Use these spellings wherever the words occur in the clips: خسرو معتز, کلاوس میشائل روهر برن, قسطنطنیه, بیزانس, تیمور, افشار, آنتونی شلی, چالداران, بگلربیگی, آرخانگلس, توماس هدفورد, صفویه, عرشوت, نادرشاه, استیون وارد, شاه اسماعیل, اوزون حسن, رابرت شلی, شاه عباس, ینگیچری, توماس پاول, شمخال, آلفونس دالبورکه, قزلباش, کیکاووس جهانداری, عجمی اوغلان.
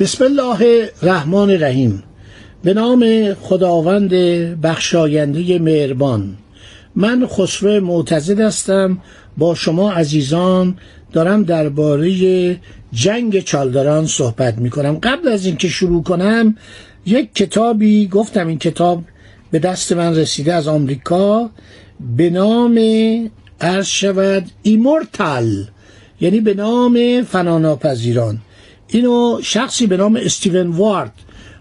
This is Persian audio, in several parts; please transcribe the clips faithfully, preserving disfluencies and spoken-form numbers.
بسم الله الرحمن الرحیم. به نام خداوند بخشاینده مهربان. من خسرو معتز هستم. با شما عزیزان دارم درباره جنگ چالداران صحبت می کنم. قبل از اینکه شروع کنم یک کتابی گفتم، این کتاب به دست من رسیده از آمریکا به نام عرشوت ایمورتال، یعنی به نام فناناپذیران. اینو شخصی به نام استیون وارد،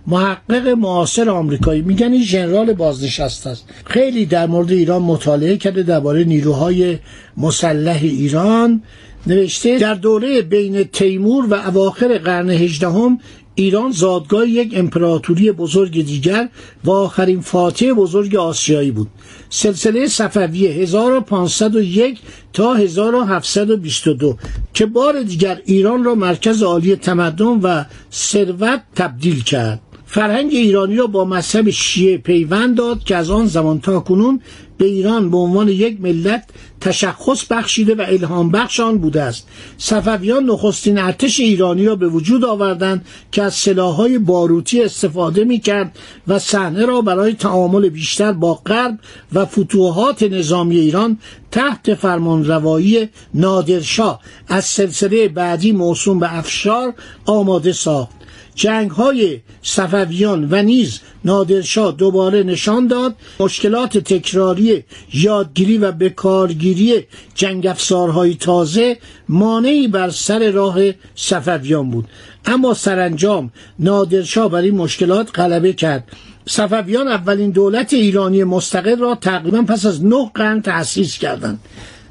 محقق معاصر آمریکایی، میگن این ژنرال بازنشسته است، خیلی در مورد ایران مطالعه کرده، درباره نیروهای مسلح ایران نوشته. در دوره بین تیمور و اواخر قرن هجدهم ایران زادگاه یک امپراتوری بزرگ دیگر و آخرین فاتح بزرگ آسیایی بود. سلسله صفویه هزار و پانصد و یک تا هزار و هفتصد و بیست و دو که بار دیگر ایران را مرکز عالی تمدن و ثروت تبدیل کرد. فرهنگ ایرانی را با مذهب شیعه پیوند داد که از آن زمان تا کنون به ایران به عنوان یک ملت تشخص بخشیده و الهام بخش آن بوده است. صفویان نخستین ارتش ایرانی را به وجود آوردند که از سلاح‌های باروتی استفاده می‌کرد و صحنه را برای تعامل بیشتر با غرب و فتوحات نظامی ایران تحت فرمانروایی نادرشاه از سلسله بعدی موسوم به افشار آماده ساخت. جنگ‌های صفویان و نیز نادرشاه دوباره نشان داد مشکلات تکراری یادگیری و بکارگیری جنگ افزارهای تازه مانعی بر سر راه صفویان بود، اما سرانجام نادرشاه بر این مشکلات غلبه کرد. صفویان اولین دولت ایرانی مستقل را تقریبا پس از نه قرن تأسیس کردند.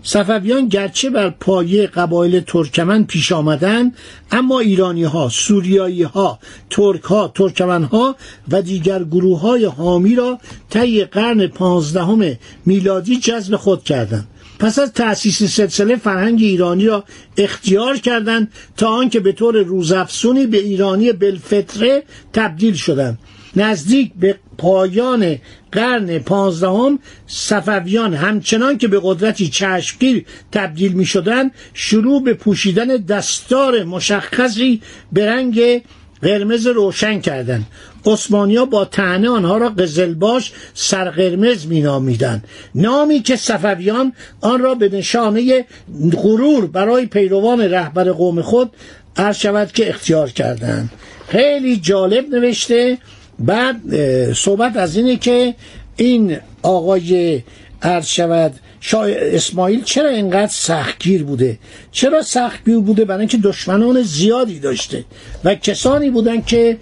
صفویان گرچه بر پایه قبایل ترکمن پیش آمدند، اما ایرانی ها، سوریایی ها، ترک ها، ترکمن ها و دیگر گروه های حامی را طی قرن پانزدهم میلادی جذب خود کردند. پس از تأسیس سلسله فرهنگ ایرانی را اختیار کردند تا آنکه به طور روزافزونی به ایرانی بالفطره تبدیل شدند. نزدیک به پایان قرن پانزدهم صفویان همچنان که به قدرتی چشمگیر تبدیل می شدند، شروع به پوشیدن دستار مشخصی به رنگ قرمز روشن کردند. عثمانی‌ها با طعنه آنها را قزلباش سرقرمز می‌نامیدند، نامی که صفویان آن را به نشانه غرور برای پیروان رهبر قوم خود عرض شود که اختیار کردند. خیلی جالب نوشته. بعد صحبت از اینه که این آقای عرض شود شاه اسماعیل چرا اینقدر سختگیر بوده؟ چرا سختگیر بوده؟ برای اینکه دشمنان زیادی داشته و کسانی بودن که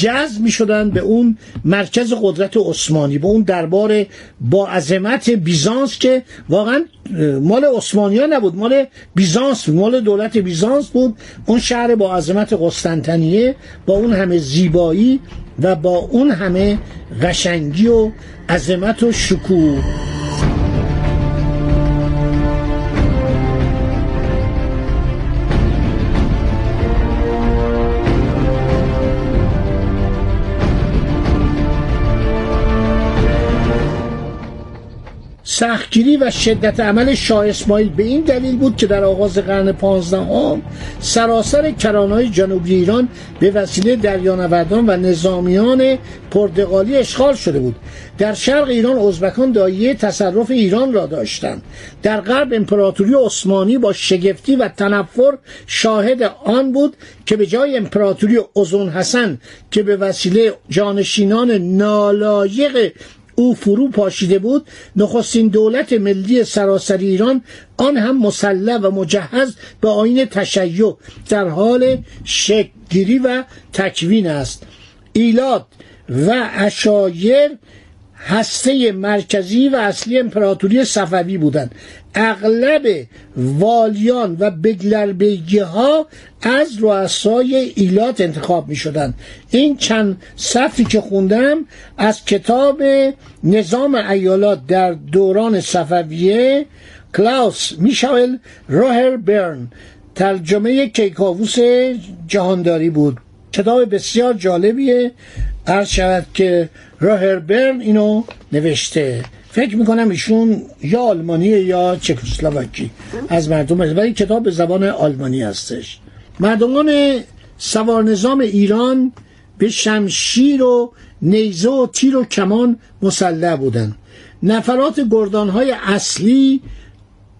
جذب می شدن به اون مرکز قدرت عثمانی، به اون دربار با عظمت بیزانس که واقعا مال عثمانی‌ها نبود، مال بیزانس، مال دولت بیزانس بود. اون شهر با عظمت قسطنطنیه، با اون همه زیبایی و با اون همه قشنگی و عظمت و شکوه. سختگیری و شدت عمل شاه اسماعیل به این دلیل بود که در آغاز قرن پانزدهم سراسر کرانهای جنوبی ایران به وسیله دریانوردان و نظامیان پرتغالی اشغال شده بود. در شرق ایران ازبکان دایره تصرف ایران را داشتند. در غرب امپراتوری عثمانی با شگفتی و تنفر شاهد آن بود که به جای امپراتوری اوزون حسن که به وسیله جانشینان نالایق او فرو پاشیده بود، نخستین دولت ملی سراسر ایران، آن هم مسلح و مجهز به آیین تشیع، در حال شکل گیری و تکوین است. ایلات و اشایر هسته مرکزی و اصلی امپراتوری صفوی بودند. اغلب والیان و بگلربیگی ها از رؤسای ایلات انتخاب می شدند. این چند صفحی که خوندم از کتاب نظام ایالات در دوران صفویه کلاوس میشائل روهر برن ترجمه کیکاووس جهانداری بود. کتاب بسیار جالبیه، عرض شود که روهر برن اینو نوشته. فکر میکنم ایشون یا آلمانی یا چکسلواکی از مردم، ولی کتاب به زبان آلمانی هستش. مردمان سوار نظام ایران به شمشیر و نیزه و تیر و کمان مسلح بودند. نفرات گردانهای اصلی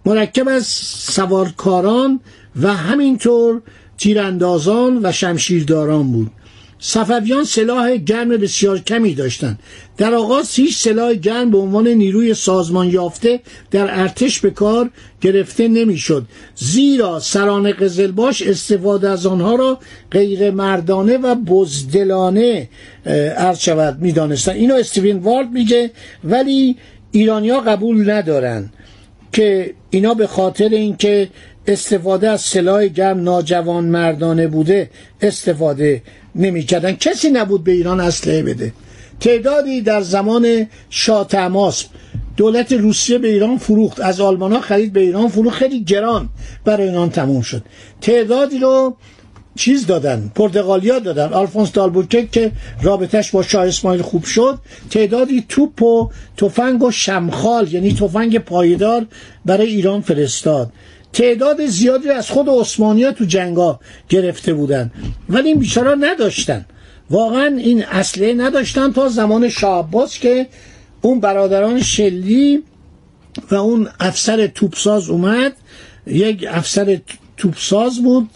مرکب از سوارکاران و همینطور تیراندازان و شمشیرداران بود. صفویان سلاح گرم بسیار کمی داشتند. در آغاز هیچ سلاح گرم به عنوان نیروی سازمان یافته در ارتش به کار گرفته نمیشد، زیرا سران قزلباش استفاده از آنها را غیر مردانه و بزدلانه ارشد میدانستند. اینو استیون وارد میگه، ولی ایرانی‌ها قبول ندارن که اینا به خاطر اینکه استفاده از سلاح گرم ناجوان مردانه بوده استفاده نمی‌کردن. کسی نبود به ایران اسلحه بده. تعدادی در زمان شاه تماس دولت روسیه به ایران فروخت، از آلمان‌ها خرید، به ایران فروخت، خیلی گران برای ایران تموم شد. تعدادی رو چیز دادن، پرتغالیا دادن. آلفونس دالبورکه که رابطش با شاه اسماعیل خوب شد تعدادی توپ و تفنگ و شمخال یعنی تفنگ پایدار برای ایران فرستاد. تعداد زیادی از خود عثمانی‌ها تو جنگا گرفته بودن، ولی این بیچاره‌ها نداشتن، واقعا این اسلحه نداشتن تا زمان شاه عباس که اون برادران شلی و اون افسر توپساز اومد. یک افسر توپساز بود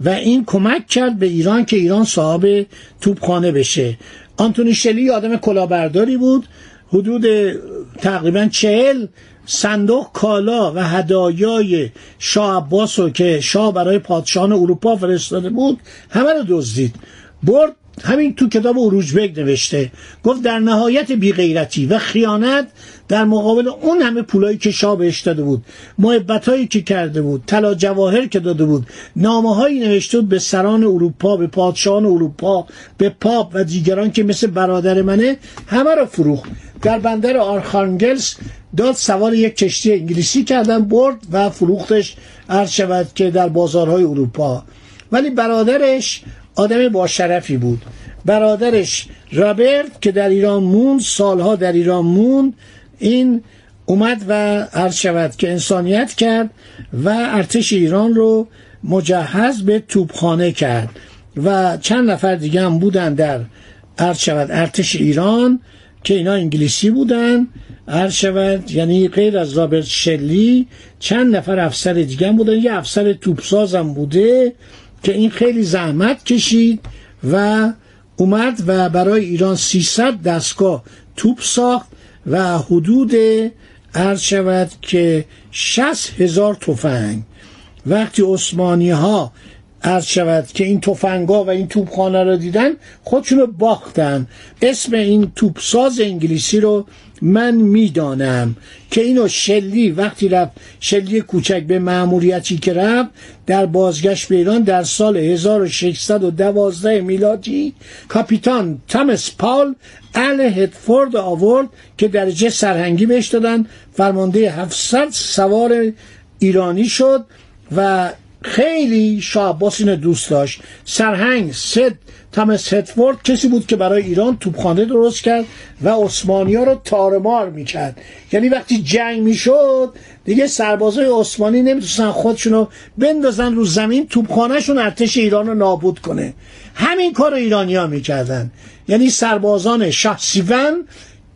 و این کمک کرد به ایران که ایران صاحب توپخانه بشه. آنتونی شلی آدم کلاهبرداری بود، حدود تقریبا چهل صندوق کالا و هدایای شاه عباس رو که شاه برای پادشاهان اروپا فرستاده بود همه رو دزدید برد. همین تو کتاب عروج بگ نوشته، گفت در نهایت بیغیرتی و خیانت در مقابل اون همه پولایی که شاه بهش داده بود، محبتایی که کرده بود، طلا جواهر که داده بود، نامه‌هایی نوشته بود به سران اروپا، به پادشاهان اروپا، به پاپ و دیگران که مثل برادر منه، همه رو فروخت. در بندر آرخانگلس داد سوار یک کشتی انگلیسی کردن برد و فروختش عرض شود که در بازارهای اروپا. ولی برادرش آدم با شرفی بود. برادرش رابرت که در ایران موند، سالها در ایران موند، این اومد و عرض شود که انسانیت کرد و ارتش ایران رو مجهز به توپخانه کرد و چند نفر دیگه هم بودن در عرض شود ارتش ایران که اینا انگلیسی بودن عرض شود، یعنی غیر از رابرت شلی چند نفر افسر دیگه هم بودن، یه افسر توپساز هم بوده که این خیلی زحمت کشید و اومد و برای ایران سیصد دستگاه توپ ساخت و حدود عرض شود که شصت هزار تفنگ. وقتی عثمانی ها عرض شود که این تفنگا و این توپخانه را دیدن خودشون رو باختن. اسم این توپساز انگلیسی رو من میدانم که اینو شلی وقتی رفت، شلی کوچک، به مأموریتی که رفت در بازگشت به ایران در سال هزار و ششصد و دوازده میلادی کاپیتان توماس پاول اهل هدفورد آورد که درجه سرهنگی بهش دادن. فرمانده هفتصد سوار ایرانی شد و خیلی شاه عباس اینو دوست داشت. سرهنگ سد توماس هدفورد کسی بود که برای ایران توپخانه درست کرد و عثمانی‌ها رو تارمار می‌کرد. یعنی وقتی جنگ می‌شد دیگه سربازای عثمانی نمی‌تونستن خودشون رو بندازن رو زمین، توپخانه‌شون ارتش ایران رو نابود کنه. همین کار رو ایرانی‌ها می‌کردن. یعنی سربازان شاه سیون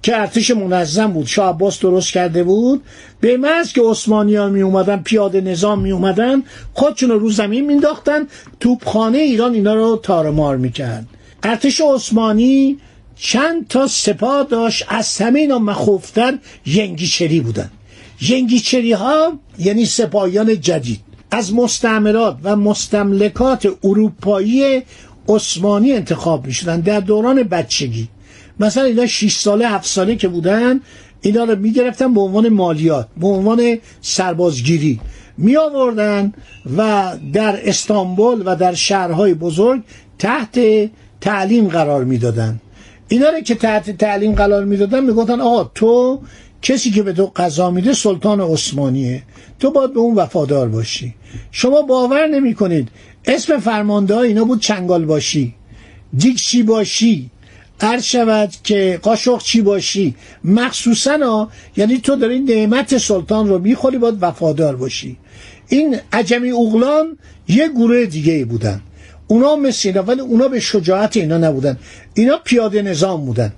که ارتش منظم بود شاه عباس درست کرده بود، به محض که عثمانی‌ها می اومدن پیاده نظام می اومدن خودشون رو رو زمین مینداختن، توپخانه ایران اینا رو تارمار میکرد. ارتش عثمانی چند تا سپاه داشت، از همه اینا مخوفتر ینگیچری بودن. ینگیچری ها یعنی سپاهیان جدید، از مستعمرات و مستملکات اروپایی عثمانی انتخاب میشدن در دوران بچگی مثلا اینا شش ساله هفت ساله که بودن اینا رو میگرفتن به عنوان مالیات، به عنوان سربازگیری می آوردن و در استانبول و در شهرهای بزرگ تحت تعلیم قرار میدادن. اینا رو که تحت تعلیم قرار میدادن میگفتن آقا تو کسی که به تو قضا میده سلطان عثمانیه، تو باید به اون وفادار باشی. شما باور نمی کنید اسم فرمانده ها اینا بود چنگال باشی، دیکچی باشی، عرض شود که قاشق چی باشی، مخصوصا یعنی تو داری نعمت سلطان رو میخوری باید وفادار باشی. این عجمی اوغلان یه گروه دیگه بودن، اونا مثل اینا، ولی اونا به شجاعت اینا نبودن، اینا پیاده نظام بودن.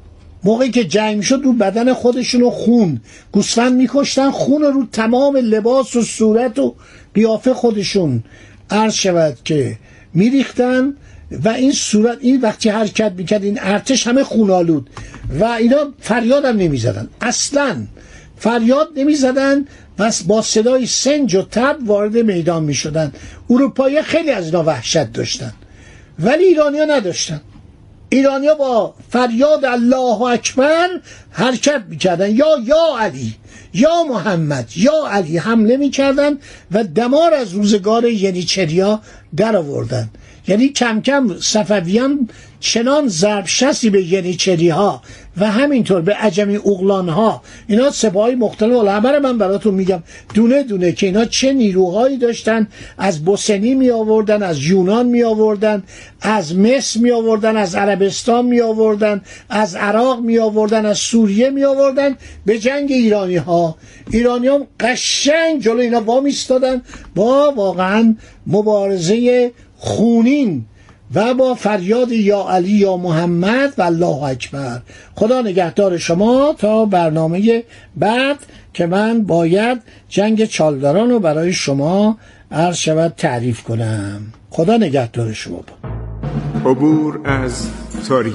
موقعی که جنگ میشد رو بدن خودشونو خون گوسفند میکشتن، خون رو تمام لباس و صورت و قیافه خودشون عرض شود که میریختن و این صورت این وقتی حرکت میکرد این ارتش همه خونالود و اینا فریاد هم نمیزدن، اصلا فریاد نمیزدن و با صدای سنج و تب وارد میدان میشدن. اروپایی خیلی از اینا وحشت داشتن ولی ایرانیا نداشتن. ایرانیا با فریاد الله اکبر حرکت میکردن، یا یا علی یا محمد یا علی حمله میکردن و دمار از روزگار ینیچریا در آوردن. یعنی کم کم صفویان چنان ضرب شستی به ینیچری ها و همینطور به عجمی اوغلان ها، اینا سپاهی مختلف العمر من براتون میگم دونه دونه که اینا چه نیروهایی داشتن. از بوسنی می آوردن، از یونان می آوردن، از مصر می آوردن، از عربستان می آوردن، از عراق می آوردن، از سوریه می آوردن به جنگ ایرانی ها. ایرانی ها قشنگ جلو اینا وا میستادن با واقعا مبارزه خونین و با فریاد یا علی یا محمد و الله اکبر. خدا نگهدار شما تا برنامه بعد که من باید جنگ چالداران رو برای شما عرض شود تعریف کنم. خدا نگهدار شما. عبور از تاریخ.